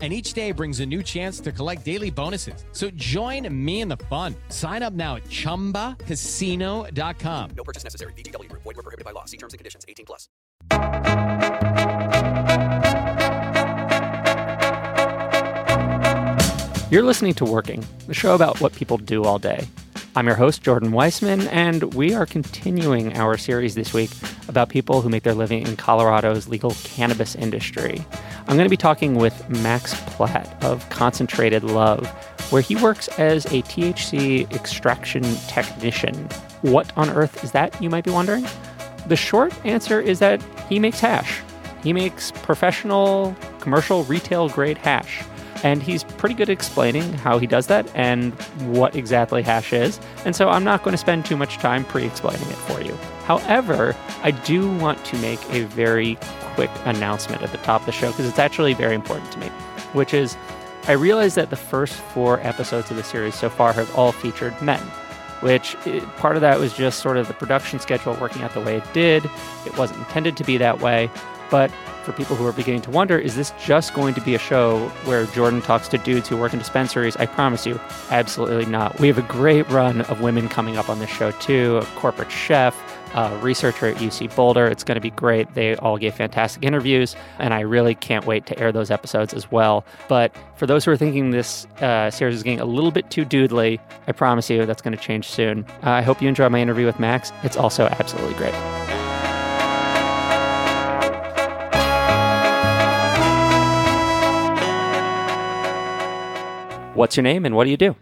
And each day brings a new chance to collect daily bonuses. So join me in the fun. Sign up now at ChumbaCasino.com. No purchase necessary. VGW. Void where prohibited by law. See terms and conditions. 18+. You're listening to Working, the show about what people do all day. I'm your host, Jordan Weissman, and we are continuing our series this week about people who make their living in Colorado's legal cannabis industry. I'm going to be talking with Max Blatt of Concentrated Love, where he works as a THC extraction technician. What on earth is that, you might be wondering? The short answer is that he makes hash. He makes professional, commercial, retail-grade hash. And he's pretty good at explaining how he does that and what exactly hash is. And so I'm not going to spend too much time pre-explaining it for you. However, I do want to make a very quick announcement at the top of the show because it's actually very important to me, which is I realize that the first four episodes of the series so far have all featured men, which part of that was just sort of the production schedule working out the way it did. It wasn't intended to be that way. But for people who are beginning to wonder, is this just going to be a show where Jordan talks to dudes who work in dispensaries? I promise you, absolutely not. We have a great run of women coming up on this show, too. A corporate chef, a researcher at UC Boulder. It's going to be great. They all gave fantastic interviews, and I really can't wait to air those episodes as well. But for those who are thinking this series is getting a little bit too doodly, I promise you that's going to change soon. I hope you enjoy my interview with Max. It's also absolutely great. What's your name and what do you do?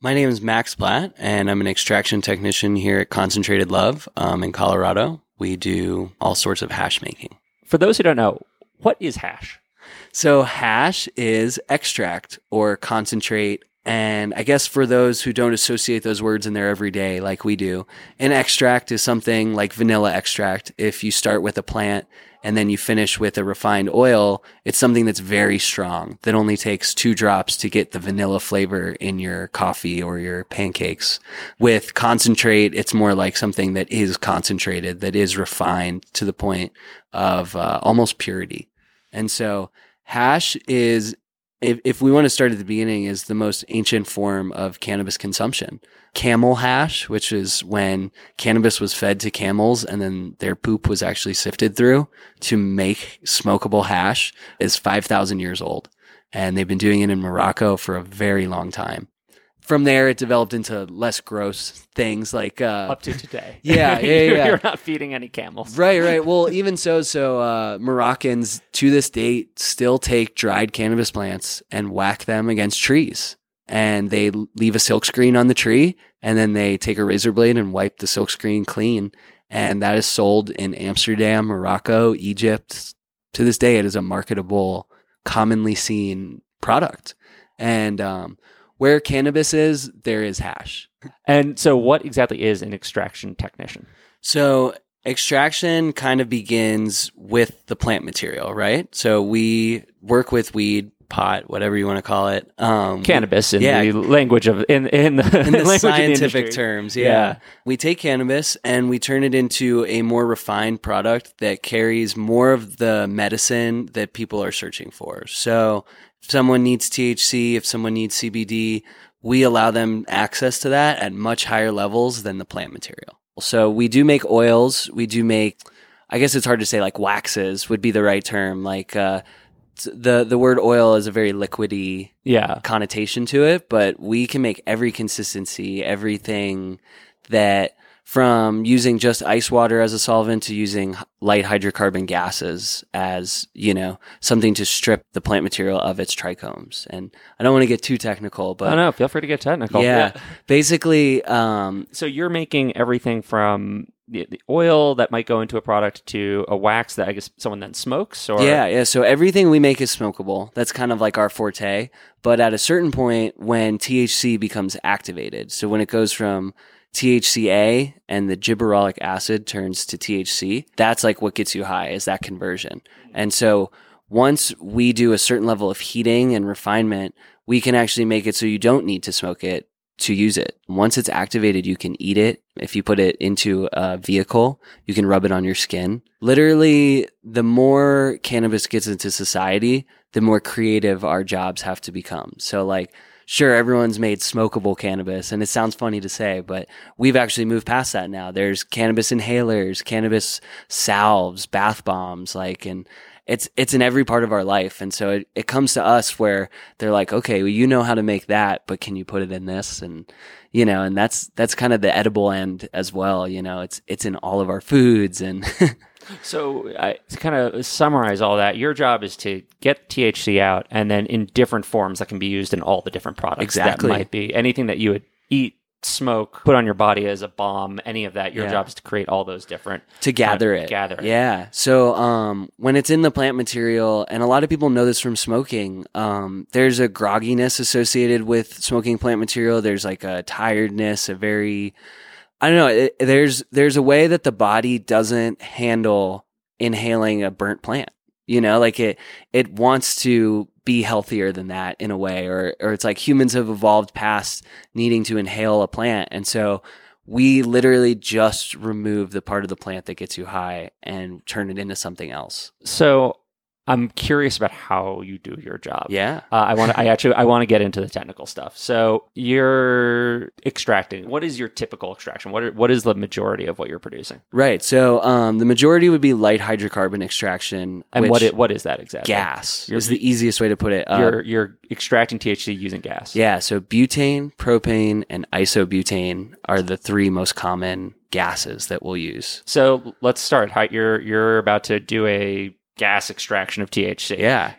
My name is Max Blatt, and I'm an extraction technician here at Concentrated Love in Colorado. We do all sorts of hash making. For those who don't know, what is hash? So hash is extract or concentrate. And I guess for those who don't associate those words in their everyday like we do, an extract is something like vanilla extract. If you start with a plant and then you finish with a refined oil, it's something that's very strong that only takes 2 drops to get the vanilla flavor in your coffee or your pancakes. With concentrate, it's more like something that is concentrated, that is refined to the point of almost purity. And so hash is... If we want to start at the beginning, is the most ancient form of cannabis consumption. Camel hash, which is when cannabis was fed to camels and then their poop was actually sifted through to make smokable hash, is 5,000 years old. And they've been doing it in Morocco for a very long time. From there, it developed into less gross things like... Up to today. Yeah. You're not feeding any camels. Right. Well, even so Moroccans to this date still take dried cannabis plants and whack them against trees. And they leave a silkscreen on the tree, and then they take a razor blade and wipe the silkscreen clean. And that is sold in Amsterdam, Morocco, Egypt. To this day, it is a marketable, commonly seen product. And... where cannabis is, there is hash. And so what exactly is an extraction technician? So extraction kind of begins with the plant material, right? So we work with weed, pot, whatever you want to call it. Cannabis in the language of... In the scientific of the terms, yeah. We take cannabis and we turn it into a more refined product that carries more of the medicine that people are searching for. So... if someone needs THC, if someone needs CBD, we allow them access to that at much higher levels than the plant material. So we do make oils. We do make, I guess it's hard to say, like waxes would be the right term. Like the word oil is a very liquidy connotation to it, but we can make every consistency, everything that... from using just ice water as a solvent to using light hydrocarbon gases as, something to strip the plant material of its trichomes. And I don't want to get too technical, but... I don't know. Feel free to get technical. Yeah. Basically... so you're making everything from the oil that might go into a product to a wax that I guess someone then smokes? Or Yeah. So everything we make is smokable. That's kind of like our forte. But at a certain point when THC becomes activated, so when it goes from... THCA and the gibberellic acid turns to THC. That's like what gets you high, is that conversion. And so once we do a certain level of heating and refinement, we can actually make it so you don't need to smoke it to use it. Once it's activated, you can eat it. If you put it into a vehicle, you can rub it on your skin. Literally, the more cannabis gets into society, the more creative our jobs have to become. So like, sure, everyone's made smokable cannabis, and it sounds funny to say, but we've actually moved past that now. There's cannabis inhalers, cannabis salves, bath bombs, like, and it's in every part of our life. And so it comes to us where they're like, okay, well, you know how to make that, but can you put it in this? And, you know, and that's kind of the edible end as well. You know, it's in all of our foods. And so to kind of summarize all that, your job is to get THC out, and then in different forms that can be used in all the different products. Exactly. That might be anything that you would eat, smoke, put on your body as a bomb, any of that. Your job is to create all those different... To gather it. Gather it. Yeah. So when it's in the plant material, and a lot of people know this from smoking, there's a grogginess associated with smoking plant material. There's like a tiredness, a very... I don't know. There's a way that the body doesn't handle inhaling a burnt plant. You know, like it wants to be healthier than that in a way, or it's like humans have evolved past needing to inhale a plant. And so we literally just remove the part of the plant that gets you high and turn it into something else. So I'm curious about how you do your job. Yeah. I want to get into the technical stuff. So you're extracting. What is your typical extraction? What is the majority of what you're producing? Right. So the majority would be light hydrocarbon extraction. And which what is that exactly? Gas is the easiest way to put it. You're extracting THC using gas. Yeah. So butane, propane, and isobutane are the three most common gases that we'll use. So let's start. You're about to do a gas extraction of THC. Yeah.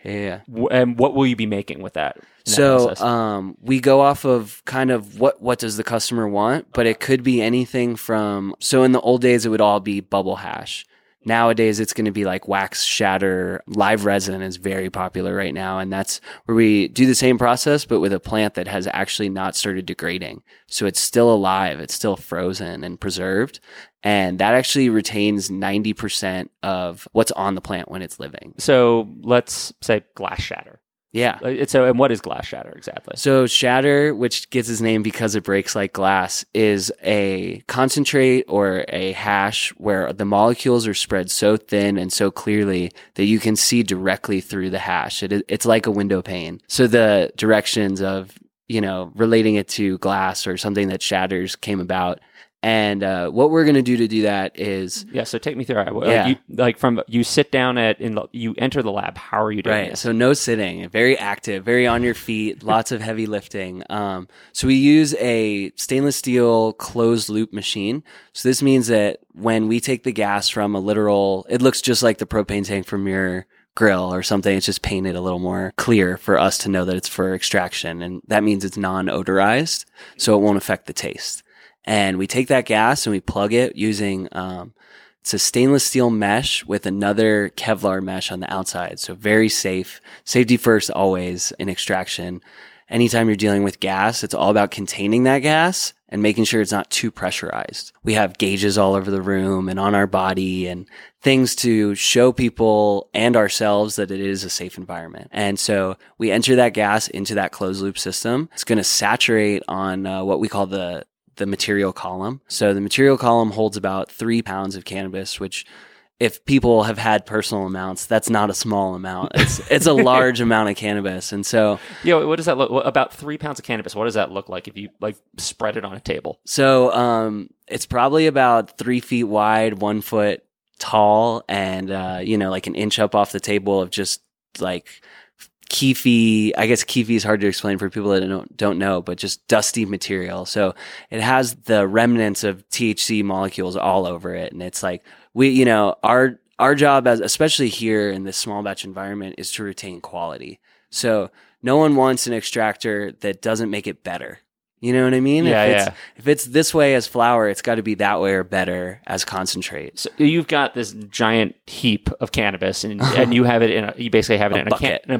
And what will you be making with that? So we go off of kind of what does the customer want, but it could be anything from... So in the old days, it would all be bubble hash. Nowadays, it's going to be like wax shatter. Live resin is very popular right now, and that's where we do the same process, but with a plant that has actually not started degrading. So it's still alive. It's still frozen and preserved, and that actually retains 90% of what's on the plant when it's living. So let's say glass shatter. Yeah. So, and what is glass shatter exactly? So shatter, which gets its name because it breaks like glass, is a concentrate or a hash where the molecules are spread so thin and so clearly that you can see directly through the hash. It's like a window pane. So the directions of, you know, relating it to glass or something that shatters came about. And what we're going to do that is... Yeah, so take me through. Yeah. You sit down you enter the lab. How are you doing this? Right, so no sitting. Very active, very on your feet, lots of heavy lifting. So we use a stainless steel closed-loop machine. So this means that when we take the gas from a literal... It looks just like the propane tank from your grill or something. It's just painted a little more clear for us to know that it's for extraction. And that means it's non-odorized, so it won't affect the taste. And we take that gas and we plug it using, it's a stainless steel mesh with another Kevlar mesh on the outside. So very safe. Safety first always in extraction. Anytime you're dealing with gas, it's all about containing that gas and making sure it's not too pressurized. We have gauges all over the room and on our body and things to show people and ourselves that it is a safe environment. And so we enter that gas into that closed loop system. It's going to saturate on what we call the material column. So the material column holds about 3 pounds of cannabis, which if people have had personal amounts, that's not a small amount. It's a large amount of cannabis. And so... Yo, what does that look... About 3 pounds of cannabis, what does that look like if you like spread it on a table? So it's probably about 3 feet wide, 1 foot tall, and like an inch up off the table of just like... Keefy, I guess keefy is hard to explain for people that don't know, but just dusty material. So it has the remnants of THC molecules all over it. And it's like, our job, as especially here in this small batch environment, is to retain quality. So no one wants an extractor that doesn't make it better. You know what I mean? Yeah, If it's this way as flour, it's got to be that way or better as concentrate. So you've got this giant heap of cannabis, and you have it in a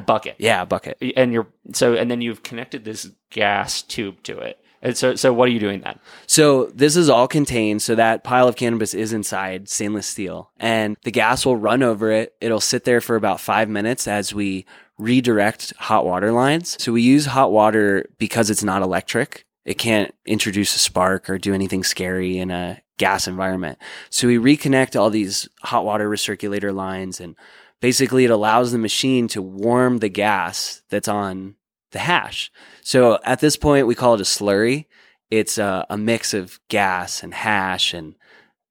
bucket. Yeah, a bucket. And then you've connected this gas tube to it. And so what are you doing then? So this is all contained. So that pile of cannabis is inside stainless steel, and the gas will run over it. It'll sit there for about 5 minutes as we redirect hot water lines. So we use hot water because it's not electric. It can't introduce a spark or do anything scary in a gas environment. So we reconnect all these hot water recirculator lines, and basically it allows the machine to warm the gas that's on the hash. So at this point, we call it a slurry. It's a mix of gas and hash and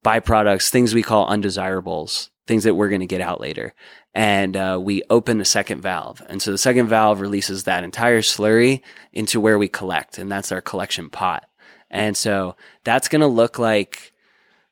byproducts, things we call undesirables, things that we're going to get out later. And we open a second valve. And so the second valve releases that entire slurry into where we collect, and that's our collection pot. And so that's going to look like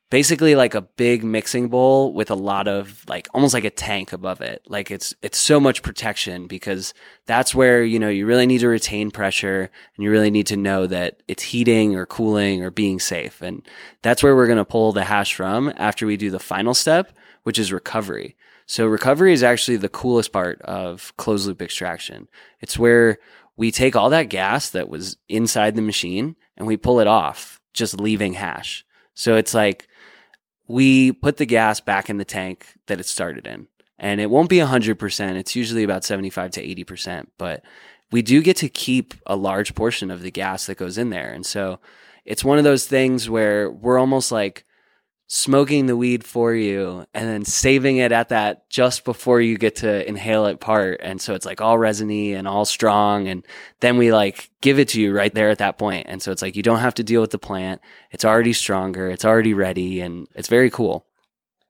basically like a big mixing bowl with a lot of like almost like a tank above it. Like it's so much protection, because that's where, you know, you really need to retain pressure, and you really need to know that it's heating or cooling or being safe. And that's where we're going to pull the hash from after we do the final step, which is recovery. So recovery is actually the coolest part of closed loop extraction. It's where we take all that gas that was inside the machine and we pull it off, just leaving hash. So it's like we put the gas back in the tank that it started in, and it won't be 100%. It's usually about 75 to 80%, but we do get to keep a large portion of the gas that goes in there. And so it's one of those things where we're almost like smoking the weed for you and then saving it at that just before you get to inhale it part. And so it's like all resiny and all strong. And then we like give it to you right there at that point. And so it's like, you don't have to deal with the plant. It's already stronger. It's already ready. And it's very cool.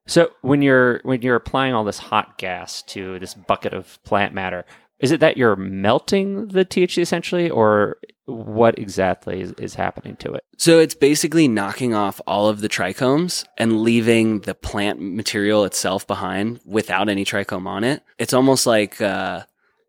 So when you're applying all this hot gas to this bucket of plant matter, is it that you're melting the THC essentially, or what exactly is happening to it? So it's basically knocking off all of the trichomes and leaving the plant material itself behind without any trichome on it. It's almost like... So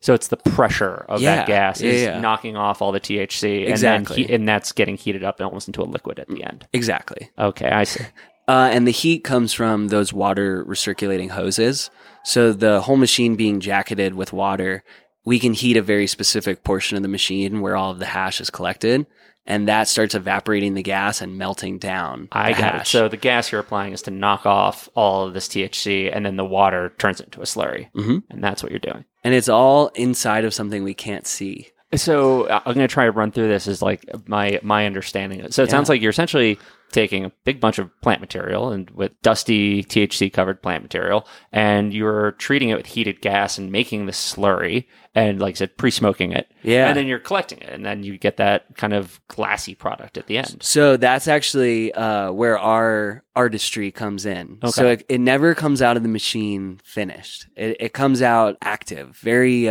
it's the pressure of that gas is knocking off all the THC. Exactly. And that's getting heated up almost into a liquid at the end. Exactly. Okay, I see. And the heat comes from those water recirculating hoses. So the whole machine being jacketed with water, we can heat a very specific portion of the machine where all of the hash is collected, and that starts evaporating the gas and melting down the hash. I got it. So the gas you're applying is to knock off all of this THC, and then the water turns it into a slurry, and that's what you're doing. And it's all inside of something we can't see. So I'm going to try to run through this as like my understanding. So it sounds like you're essentially taking a big bunch of plant material, and with dusty THC covered plant material, and you're treating it with heated gas and making this slurry, and like I said, pre-smoking it. Yeah. And then you're collecting it, and then you get that kind of glassy product at the end. So that's actually where our artistry comes in. Okay. So it never comes out of the machine finished. It comes out active, very...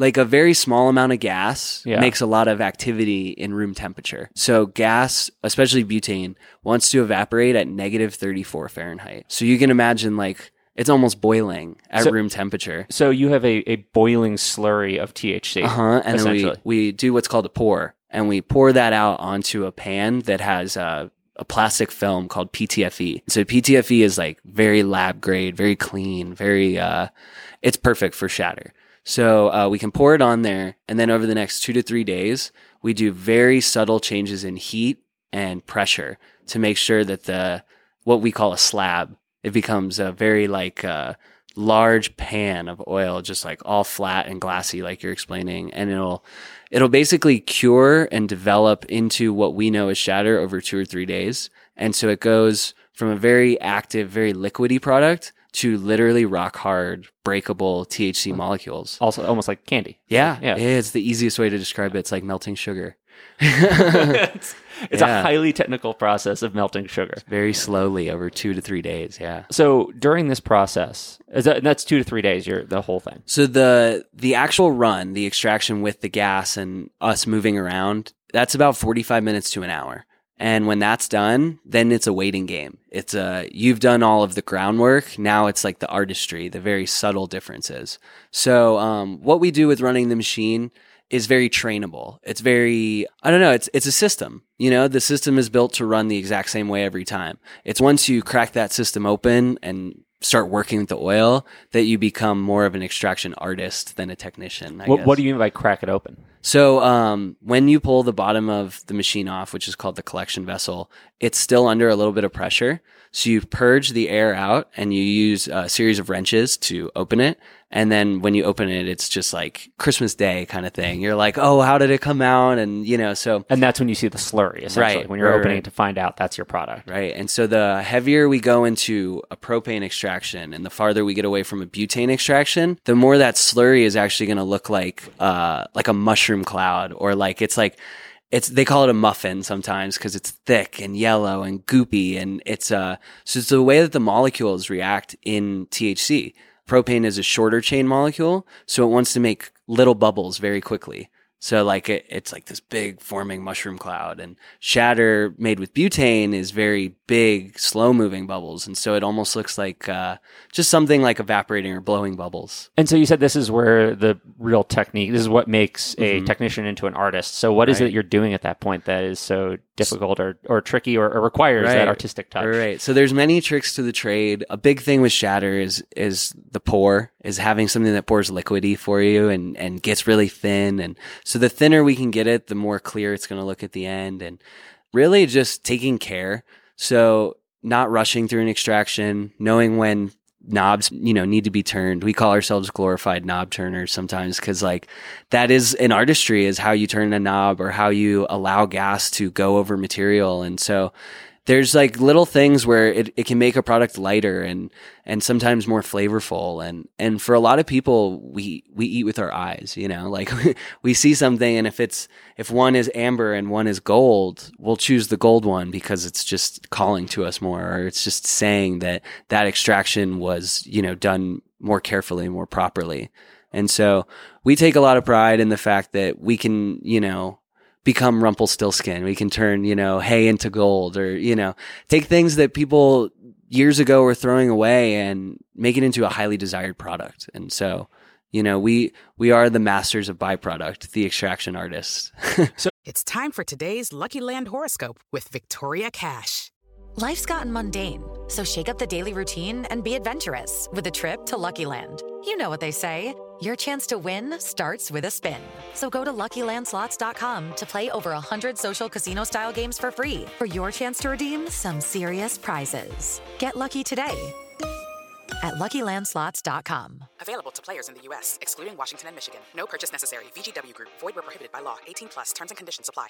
like a very small amount of gas makes a lot of activity in room temperature. So gas, especially butane, wants to evaporate at negative 34 Fahrenheit. So you can imagine like it's almost boiling at room temperature. So you have a boiling slurry of THC. Uh-huh. And then we do what's called a pour. And we pour that out onto a pan that has a plastic film called PTFE. So PTFE is like very lab grade, very clean, very, it's perfect for shatter. So we can pour it on there, and then over the next 2 to 3 days, we do very subtle changes in heat and pressure to make sure that what we call a slab, it becomes a very like large pan of oil, just like all flat and glassy, like you're explaining, and it'll basically cure and develop into what we know as shatter over 2 or 3 days, and so it goes from a very active, very liquidy product to literally rock hard, breakable THC molecules. Also almost like candy. Yeah. It's the easiest way to describe it. It's like melting sugar. It's a highly technical process of melting sugar. It's very slowly over 2 to 3 days. Yeah. So during this process, that's 2 to 3 days, the whole thing. So the actual run, the extraction with the gas and us moving around, that's about 45 minutes to an hour. And when that's done, then it's a waiting game. It's you've done all of the groundwork. Now it's like the artistry, the very subtle differences. So what we do with running the machine is very trainable. It's very, it's a system. You know, the system is built to run the exact same way every time. It's once you crack that system open and start working with the oil that you become more of an extraction artist than a technician. What do you mean by crack it open? So when you pull the bottom of the machine off, which is called the collection vessel, it's still under a little bit of pressure. So you purge the air out and you use a series of wrenches to open it. And then when you open it, it's just like Christmas Day kind of thing. You're like, oh, how did it come out? And, you know, so. And that's when you see the slurry, essentially, right, when you're opening it to find out that's your product. Right. And so the heavier we go into a propane extraction and the farther we get away from a butane extraction, the more that slurry is actually going to look like a mushroom cloud, or like they call it a muffin sometimes because it's thick and yellow and goopy. And it's the way that the molecules react in THC. Propane is a shorter chain molecule, so it wants to make little bubbles very quickly. So like it's like this big forming mushroom cloud, and shatter made with butane is very big, slow moving bubbles. And so it almost looks like just something like evaporating or blowing bubbles. And so you said this is where the real technique, this is what makes a technician into an artist. So what is it that you're doing at that point that is so difficult or tricky or requires that artistic touch? Right. So there's many tricks to the trade. A big thing with shatter is the pour, is having something that pours liquidy for you and gets really thin. And so the thinner we can get it, the more clear it's going to look at the end, and really just taking care. So not rushing through an extraction, knowing when knobs, you know, need to be turned. We call ourselves glorified knob turners sometimes, because like that is an artistry, is how you turn a knob or how you allow gas to go over material. And so there's like little things where it can make a product lighter and sometimes more flavorful. And for a lot of people, we eat with our eyes, you know, like we see something, and if one is amber and one is gold, we'll choose the gold one because it's just calling to us more, or it's just saying that extraction was, you know, done more carefully, more properly. And so we take a lot of pride in the fact that we can, you know, become Rumpelstiltskin. We can turn, you know, hay into gold, or, you know, take things that people years ago were throwing away and make it into a highly desired product. And so, you know, we are the masters of byproduct, the extraction artists. So it's time for today's Lucky Land horoscope with Victoria Cash. Life's gotten mundane, so shake up the daily routine and be adventurous with a trip to Lucky Land. You know what they say, your chance to win starts with a spin. So go to LuckyLandSlots.com to play over 100 social casino-style games for free for your chance to redeem some serious prizes. Get lucky today at LuckyLandSlots.com. Available to players in the U.S., excluding Washington and Michigan. No purchase necessary. VGW Group. Void where prohibited by law. 18 plus. Terms and conditions apply.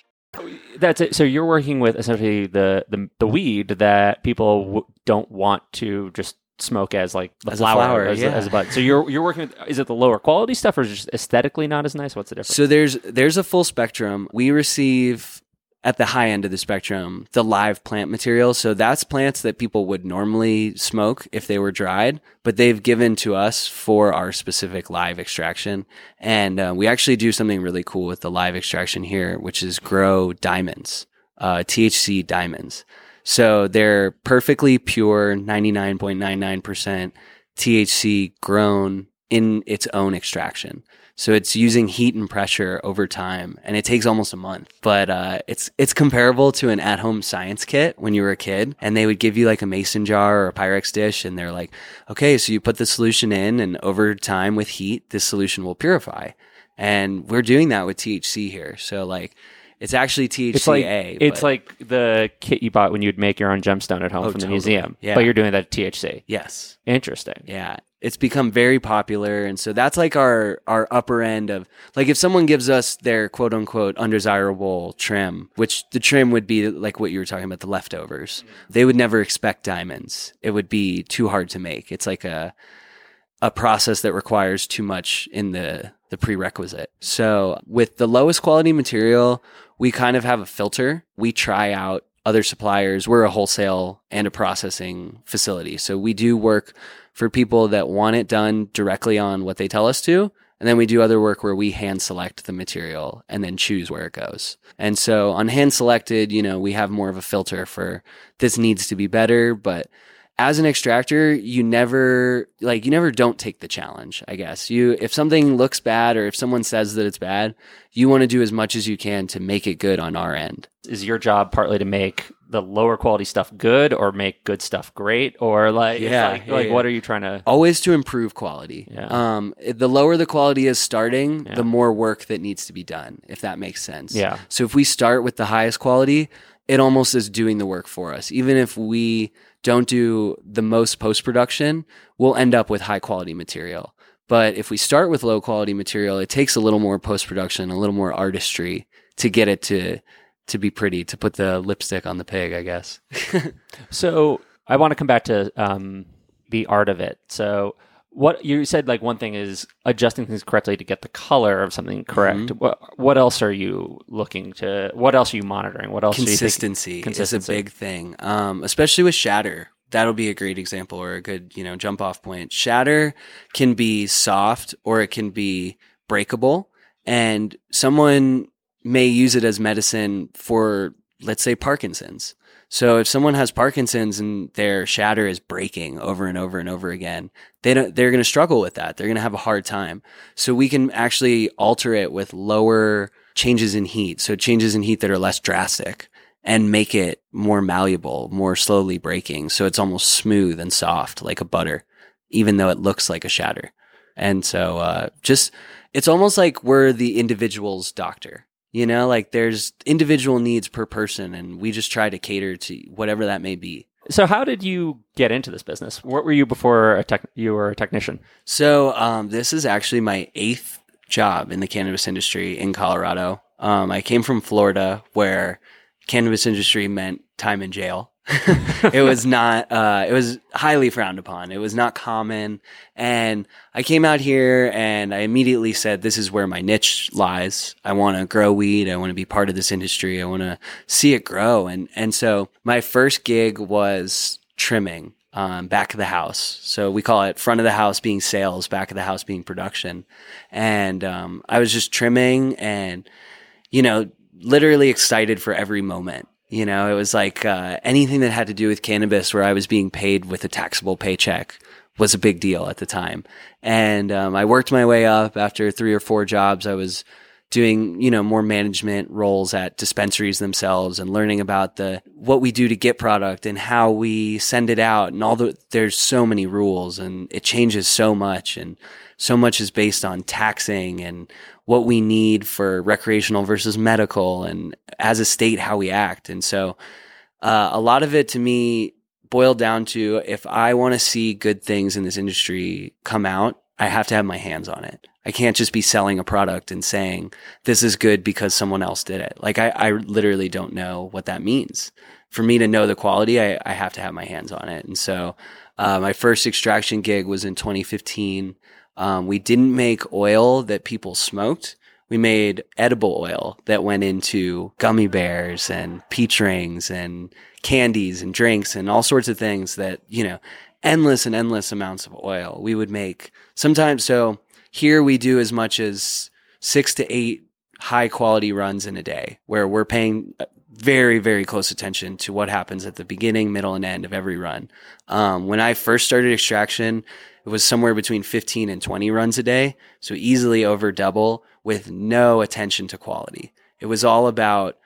That's it. So you're working with essentially the weed that people don't want to just smoke as like the flower as a bud. So you're working with, is it the lower quality stuff, or is it just aesthetically not as nice? What's the difference? So there's a full spectrum. We receive at the high end of the spectrum the live plant material. So that's plants that people would normally smoke if they were dried, but they've given to us for our specific live extraction. And we actually do something really cool with the live extraction here, which is grow diamonds, THC diamonds. So they're perfectly pure, 99.99% THC grown in its own extraction. So it's using heat and pressure over time, and it takes almost a month. But it's comparable to an at-home science kit when you were a kid, and they would give you like a mason jar or a Pyrex dish, and they're like, okay, so you put the solution in, and over time with heat, this solution will purify. And we're doing that with THC here. So like, it's actually THCA. It's like the kit you bought when you'd make your own gemstone at home from the museum. Yeah. But you're doing that at THC. Yes. Interesting. Yeah. It's become very popular. And so that's like our upper end of, like, if someone gives us their quote unquote undesirable trim, which the trim would be like what you were talking about, the leftovers, they would never expect diamonds. It would be too hard to make. It's like a process that requires too much in the prerequisite. So with the lowest quality material, we kind of have a filter. We try out other suppliers. We're a wholesale and a processing facility. So we do work for people that want it done directly on what they tell us to. And then we do other work where we hand select the material and then choose where it goes. And so on hand selected, you know, we have more of a filter for this needs to be better, but as an extractor, you never don't take the challenge, I guess. If something looks bad or if someone says that it's bad, you want to do as much as you can to make it good on our end. Is your job partly to make the lower quality stuff good or make good stuff great? Or what are you trying to... Always to improve quality. Yeah. The lower the quality is starting, the more work that needs to be done, if that makes sense. Yeah. So if we start with the highest quality, it almost is doing the work for us. Even if we don't do the most post-production, we'll end up with high quality material. But if we start with low quality material, it takes a little more post-production, a little more artistry to get it to be pretty, to put the lipstick on the pig, I guess. So I want to come back to the art of it. So what you said, like, one thing is adjusting things correctly to get the color of something correct. Mm-hmm. What else are you looking to, what else are you monitoring? What else? Consistency is a big thing, especially with shatter. That'll be a great example or a good, jump off point. Shatter can be soft or it can be breakable, and someone may use it as medicine for, let's say, Parkinson's. So if someone has Parkinson's and their shatter is breaking over and over and over again, they're going to struggle with that. They're going to have a hard time. So we can actually alter it with lower changes in heat. So changes in heat that are less drastic and make it more malleable, more slowly breaking. So it's almost smooth and soft like a butter, even though it looks like a shatter. And so it's almost like we're the individual's doctor. There's individual needs per person, and we just try to cater to whatever that may be. So how did you get into this business? What were you before you were a technician? So this is actually my 8th job in the cannabis industry in Colorado. I came from Florida, where cannabis industry meant time in jail. It was not, it was highly frowned upon. It was not common. And I came out here and I immediately said, this is where my niche lies. I want to grow weed. I want to be part of this industry. I want to see it grow. And so my first gig was trimming, back of the house. So we call it front of the house being sales, back of the house being production. And, I was just trimming and, literally excited for every moment. It was like anything that had to do with cannabis where I was being paid with a taxable paycheck was a big deal at the time. And I worked my way up. After 3 or 4 jobs, I was doing, more management roles at dispensaries themselves and learning about what we do to get product and how we send it out. And there's so many rules and it changes so much. And so much is based on taxing and what we need for recreational versus medical, and as a state, how we act. And so a lot of it to me boiled down to, if I want to see good things in this industry come out, I have to have my hands on it. I can't just be selling a product and saying, this is good because someone else did it. Like, I literally don't know what that means. For me to know the quality, I have to have my hands on it. And so my first extraction gig was in 2015. We didn't make oil that people smoked. We made edible oil that went into gummy bears and peach rings and candies and drinks and all sorts of things that, endless and endless amounts of oil we would make sometimes. So here we do as much as 6 to 8 high quality runs in a day, where we're paying very, very close attention to what happens at the beginning, middle, and end of every run. When I first started extraction, it was somewhere between 15 and 20 runs a day. So easily over double with no attention to quality. It was all about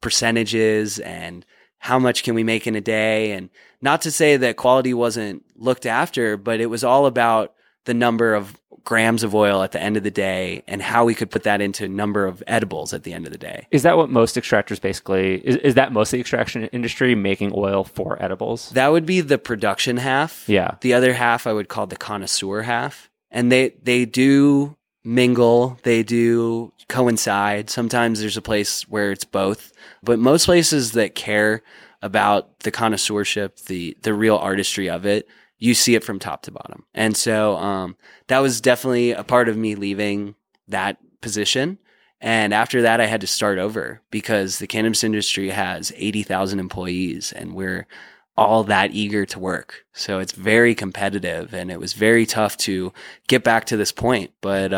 percentages and how much can we make in a day? And not to say that quality wasn't looked after, but it was all about the number of grams of oil at the end of the day and how we could put that into number of edibles at the end of the day. Is that what most extractors is that most of the extraction industry, making oil for edibles? That would be the production half. Yeah. The other half I would call the connoisseur half. And they do mingle, they do coincide. Sometimes there's a place where it's both, but most places that care about the connoisseurship, the real artistry of it, you see it from top to bottom. And so that was definitely a part of me leaving that position. And after that, I had to start over because the cannabis industry has 80,000 employees and we're all that eager to work. So it's very competitive and it was very tough to get back to this point. But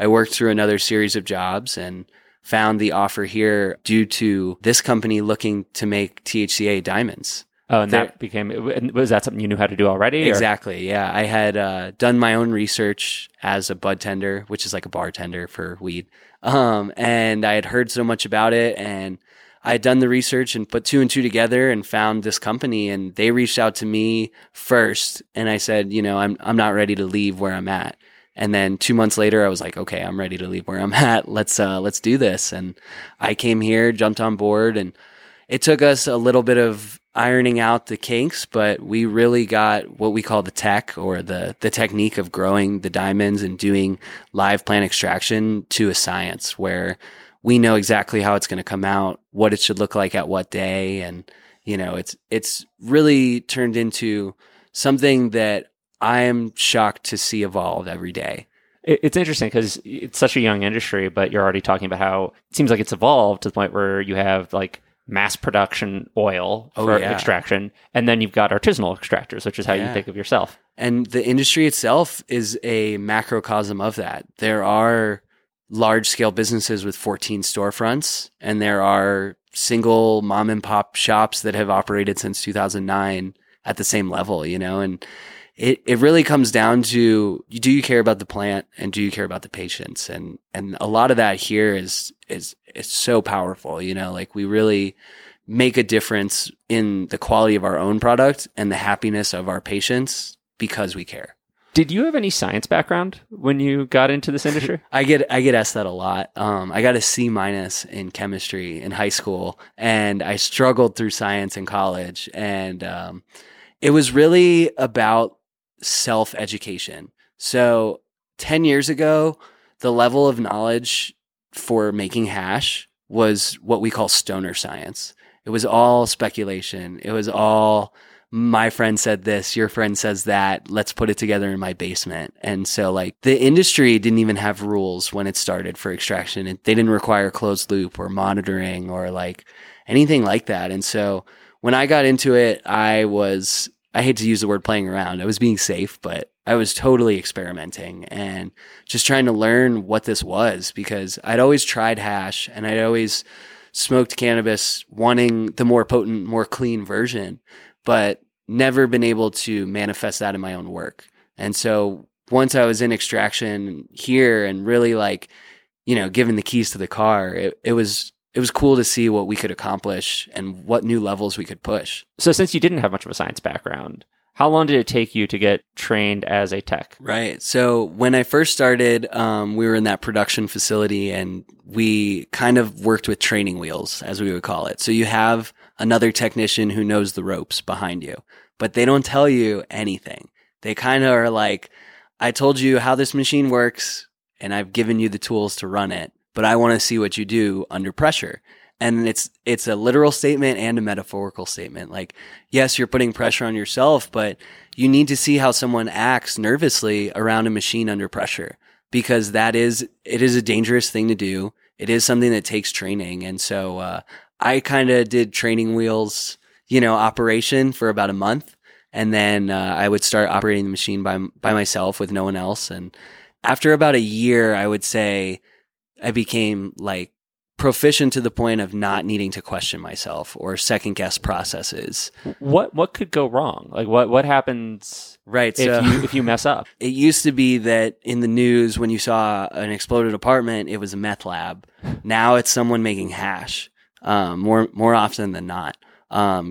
I worked through another series of jobs and found the offer here due to this company looking to make THCA diamonds. Oh, and that became, was that something you knew how to do already? Exactly, or? Yeah. I had done my own research as a bud tender, which is like a bartender for weed. And I had heard so much about it, and I had done the research and put two and two together and found this company, and they reached out to me first. And I said, you know, I'm not ready to leave where I'm at. And then 2 months later, I was like, okay, I'm ready to leave where I'm at. Let's do this. And I came here, jumped on board, and it took us a little bit of ironing out the kinks, but we really got what we call the tech, or the technique of growing the diamonds and doing live plant extraction to a science, where we know exactly how it's going to come out, what it should look like at what day. And, you know, it's really turned into something that I am shocked to see evolve every day. It's interesting because it's such a young industry, but you're already talking about how it seems like it's evolved to the point where you have like mass production oil for extraction, and then you've got artisanal extractors, which is how you think of yourself. And the industry itself is a macrocosm of that. There are large-scale businesses with 14 storefronts, and there are single mom-and-pop shops that have operated since 2009 at the same level, you know, and it really comes down to, do you care about the plant and do you care about the patients? And a lot of that here is so powerful, you know, like we really make a difference in the quality of our own product and the happiness of our patients because we care. Did you have any science background when you got into this industry? I get asked that a lot. I got a C- in chemistry in high school, and I struggled through science in college. And it was really about self-education. So 10 years ago, the level of knowledge for making hash was what we call stoner science. It was all speculation. It was all, my friend said this, your friend says that, let's put it together in my basement. And so like the industry didn't even have rules when it started for extraction. They didn't require closed loop or monitoring or like anything like that. And so when I got into it, I hate to use the word playing around. I was being safe, but I was totally experimenting and just trying to learn what this was, because I'd always tried hash and I'd always smoked cannabis wanting the more potent, more clean version, but never been able to manifest that in my own work. And so once I was in extraction here and really like, you know, given the keys to the car, it was cool to see what we could accomplish and what new levels we could push. So since you didn't have much of a science background, how long did it take you to get trained as a tech? Right. So when I first started, we were in that production facility, and we kind of worked with training wheels, as we would call it. So you have another technician who knows the ropes behind you, but they don't tell you anything. They kind of are like, I told you how this machine works and I've given you the tools to run it, but I want to see what you do under pressure. And it's a literal statement and a metaphorical statement. Like, yes, you're putting pressure on yourself, but you need to see how someone acts nervously around a machine under pressure, because it is a dangerous thing to do. It is something that takes training. And so I kind of did training wheels, you know, operation for about a month. And then I would start operating the machine by myself with no one else. And after about a year, I would say, I became like proficient to the point of not needing to question myself or second guess processes. What could go wrong? Like what happens, right, if you mess up? It used to be that in the news, when you saw an exploded apartment, it was a meth lab. Now it's someone making hash, more often than not.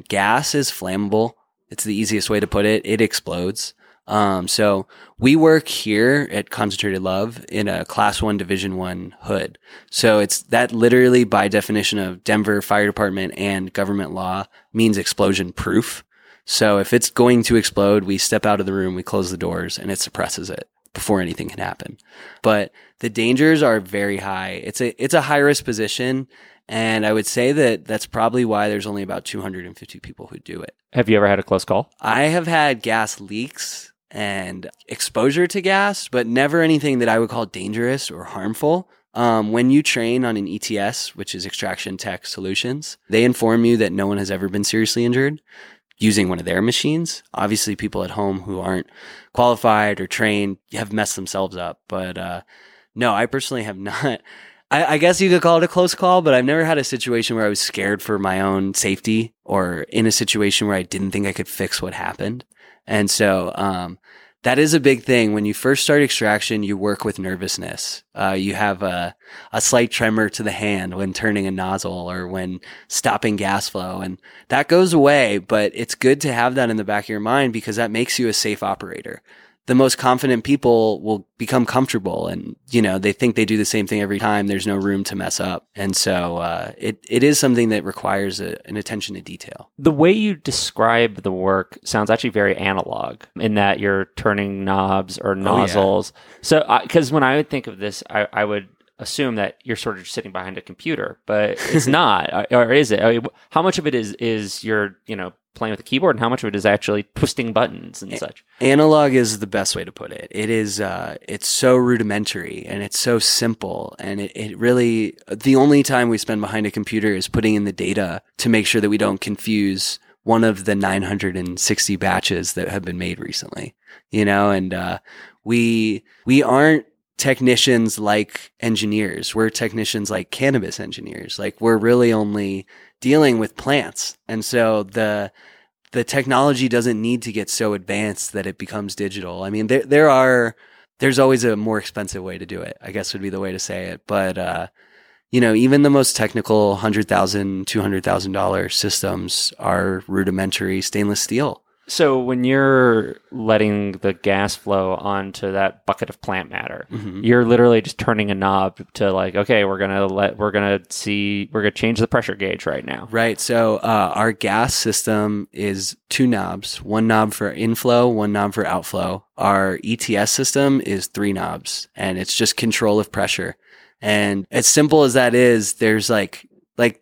Gas is flammable. It's the easiest way to put it. It explodes. So we work here at Concentrated Love in a Class 1 Division 1 hood. So it's that literally by definition of Denver Fire Department and government law means explosion proof. So if it's going to explode, we step out of the room, we close the doors, and it suppresses it before anything can happen. But the dangers are very high. It's a high risk position. And I would say that's probably why there's only about 250 people who do it. Have you ever had a close call? I have had gas leaks and exposure to gas, but never anything that I would call dangerous or harmful. When you train on an ETS, which is Extraction Tech Solutions, they inform you that no one has ever been seriously injured using one of their machines. Obviously, people at home who aren't qualified or trained have messed themselves up. But no, I personally have not. I guess you could call it a close call, but I've never had a situation where I was scared for my own safety or in a situation where I didn't think I could fix what happened. And so, that is a big thing. When you first start extraction, you work with nervousness. You have a slight tremor to the hand when turning a nozzle or when stopping gas flow. And that goes away, but it's good to have that in the back of your mind because that makes you a safe operator. The most confident people will become comfortable and, you know, they think they do the same thing every time. There's no room to mess up. And so it is something that requires an attention to detail. The way you describe the work sounds actually very analog in that you're turning knobs or nozzles. Oh, yeah. So because when I would think of this, I would assume that you're sort of sitting behind a computer, but it's not, or is it? I mean, how much of it is your, you know, playing with a keyboard and how much of it is actually twisting buttons and such? Analog is the best way to put it. It is, it's so rudimentary and it's so simple. And it really, the only time we spend behind a computer is putting in the data to make sure that we don't confuse one of the 960 batches that have been made recently, you know, and, we aren't technicians like engineers. We're technicians like cannabis engineers. Like we're really only dealing with plants. And so the technology doesn't need to get so advanced that it becomes digital. I mean, there's always a more expensive way to do it, I guess would be the way to say it. But, you know, even the most technical $100,000, $200,000 systems are rudimentary stainless steel. So when you're letting the gas flow onto that bucket of plant matter, mm-hmm. you're literally just turning a knob to like, okay, we're going to change the pressure gauge right now. Right. So our gas system is two knobs, one knob for inflow, one knob for outflow. Our ETS system is three knobs and it's just control of pressure. And as simple as that is, there's like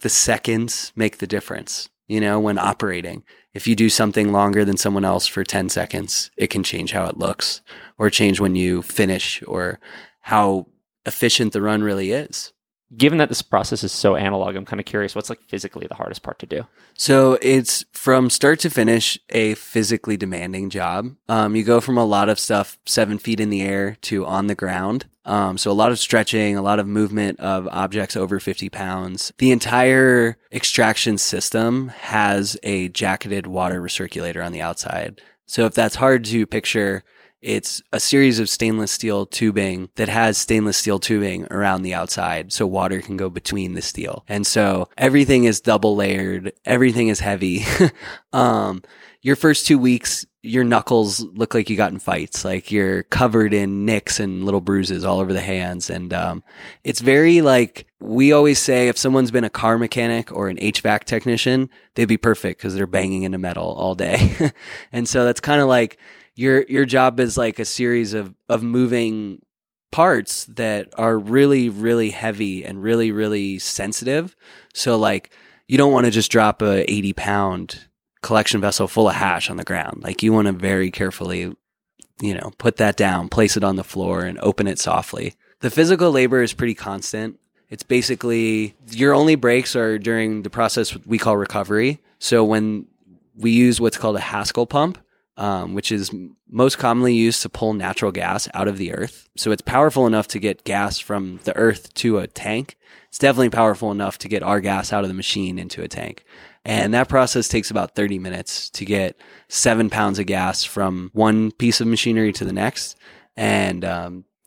the seconds make the difference, you know, when operating. If you do something longer than someone else for 10 seconds, it can change how it looks or change when you finish or how efficient the run really is. Given that this process is so analog, I'm kind of curious, what's like physically the hardest part to do? So it's from start to finish, a physically demanding job. You go from a lot of stuff 7 feet in the air to on the ground. So a lot of stretching, a lot of movement of objects over 50 pounds. The entire extraction system has a jacketed water recirculator on the outside. So if that's hard to picture, it's a series of stainless steel tubing that has stainless steel tubing around the outside so water can go between the steel. And so everything is double layered. Everything is heavy. Your first 2 weeks, your knuckles look like you got in fights. Like you're covered in nicks and little bruises all over the hands. And it's very like we always say if someone's been a car mechanic or an HVAC technician, they'd be perfect because they're banging into metal all day. And so that's kind of like your job is like a series of moving parts that are really, really heavy and really, really sensitive. So like you don't want to just drop a 80 pound collection vessel full of hash on the ground. Like you want to very carefully, you know, put that down, place it on the floor and open it softly. The physical labor is pretty constant. It's basically your only breaks are during the process we call recovery. So when we use what's called a Haskell pump, which is most commonly used to pull natural gas out of the earth. So it's powerful enough to get gas from the earth to a tank. It's definitely powerful enough to get our gas out of the machine into a tank. And that process takes about 30 minutes to get 7 pounds of gas from one piece of machinery to the next. And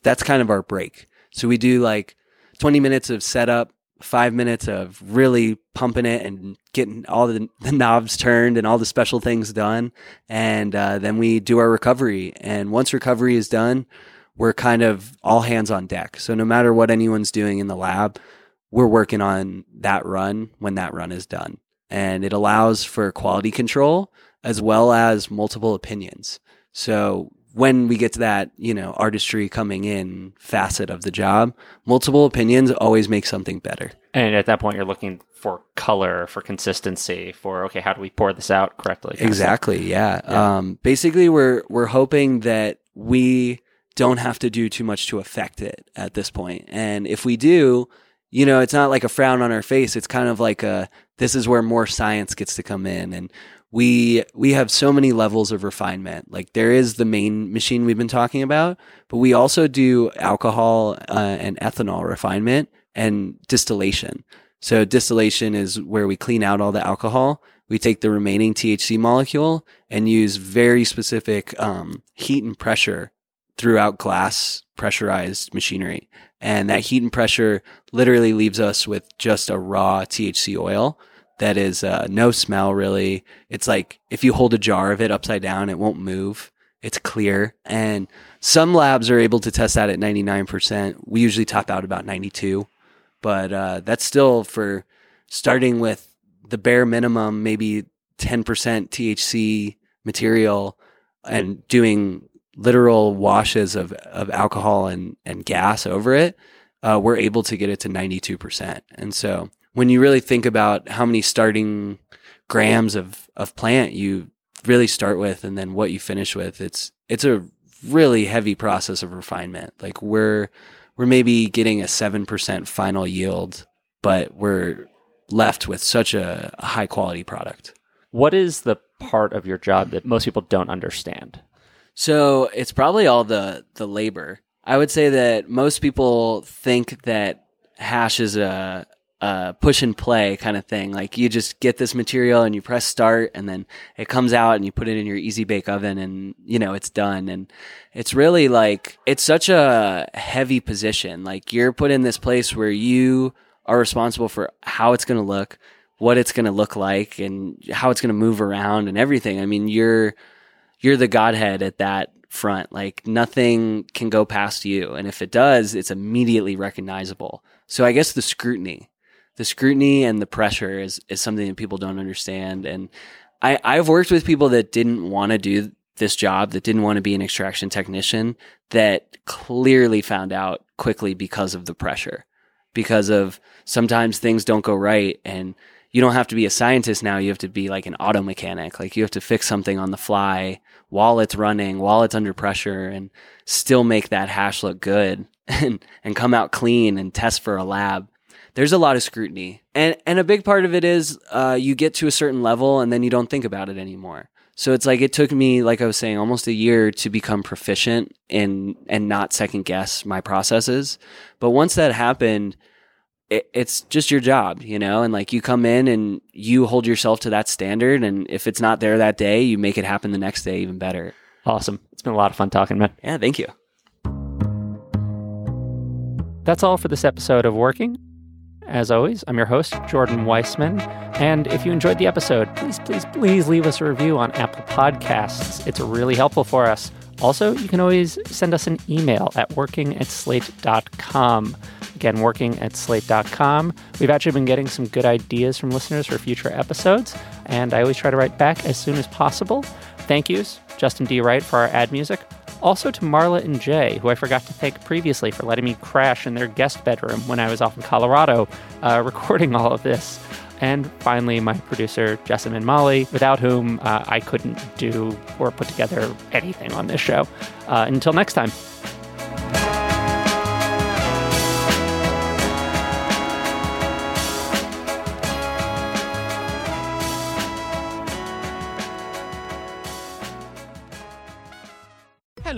that's kind of our break. So we do like 20 minutes of setup, 5 minutes of really pumping it and getting all the knobs turned and all the special things done. And then we do our recovery. And once recovery is done, we're kind of all hands on deck. So no matter what anyone's doing in the lab, we're working on that run when that run is done. And it allows for quality control as well as multiple opinions. So when we get to that, you know, artistry coming in facet of the job, multiple opinions always make something better. And at that point, you're looking for color, for consistency, for, okay, how do we pour this out correctly? Exactly, yeah. Basically, we're hoping that we don't have to do too much to affect it at this point. And if we do, you know, it's not like a frown on our face. It's kind of like this is where more science gets to come in. And we have so many levels of refinement. Like there is the main machine we've been talking about, but we also do alcohol and ethanol refinement and distillation. So distillation is where we clean out all the alcohol. We take the remaining THC molecule and use very specific heat and pressure throughout glass pressurized machinery. And that heat and pressure literally leaves us with just a raw THC oil that is no smell, really. It's like if you hold a jar of it upside down, it won't move. It's clear. And some labs are able to test that at 99%. We usually top out about 92%. But that's still for starting with the bare minimum, maybe 10% THC material, and doing literal washes of alcohol and gas over it, we're able to get it to 92%. And so when you really think about how many starting grams of plant you really start with and then what you finish with, it's a really heavy process of refinement. Like we're maybe getting a 7% final yield, but we're left with such a high quality product. What is the part of your job that most people don't understand? So it's probably all the labor. I would say that most people think that hash is a push and play kind of thing. Like you just get this material and you press start and then it comes out and you put it in your easy bake oven and, you know, it's done. And it's really like, it's such a heavy position. Like you're put in this place where you are responsible for how it's going to look, what it's going to look like, and how it's going to move around and everything. I mean, you're the godhead at that front. Like nothing can go past you. And if it does, it's immediately recognizable. So I guess the scrutiny and the pressure is something that people don't understand. And I've worked with people that didn't want to do this job, that didn't want to be an extraction technician, that clearly found out quickly because of the pressure, because of sometimes things don't go right. And you don't have to be a scientist now. You have to be like an auto mechanic. Like you have to fix something on the fly while it's running, while it's under pressure, and still make that hash look good and come out clean and test for a lab. There's a lot of scrutiny. And a big part of it is you get to a certain level and then you don't think about it anymore. So it's like it took me, like I was saying, almost a year to become proficient and not second guess my processes. But once that happened, it's just your job, you know, and like you come in and you hold yourself to that standard. And if it's not there that day, you make it happen the next day even better. Awesome. It's been a lot of fun talking, man. Yeah, thank you. That's all for this episode of Working. As always, I'm your host, Jordan Weissman. And if you enjoyed the episode, please leave us a review on Apple Podcasts. It's really helpful for us. Also, you can always send us an email at working@slate.com. Again, working@slate.com. We've actually been getting some good ideas from listeners for future episodes, and I always try to write back as soon as possible. Thank yous, Justin D. Wright, for our ad music. Also to Marla and Jay, who I forgot to thank previously for letting me crash in their guest bedroom when I was off in Colorado recording all of this. And finally, my producer, Jessamyn Molly, without whom I couldn't do or put together anything on this show. Until next time.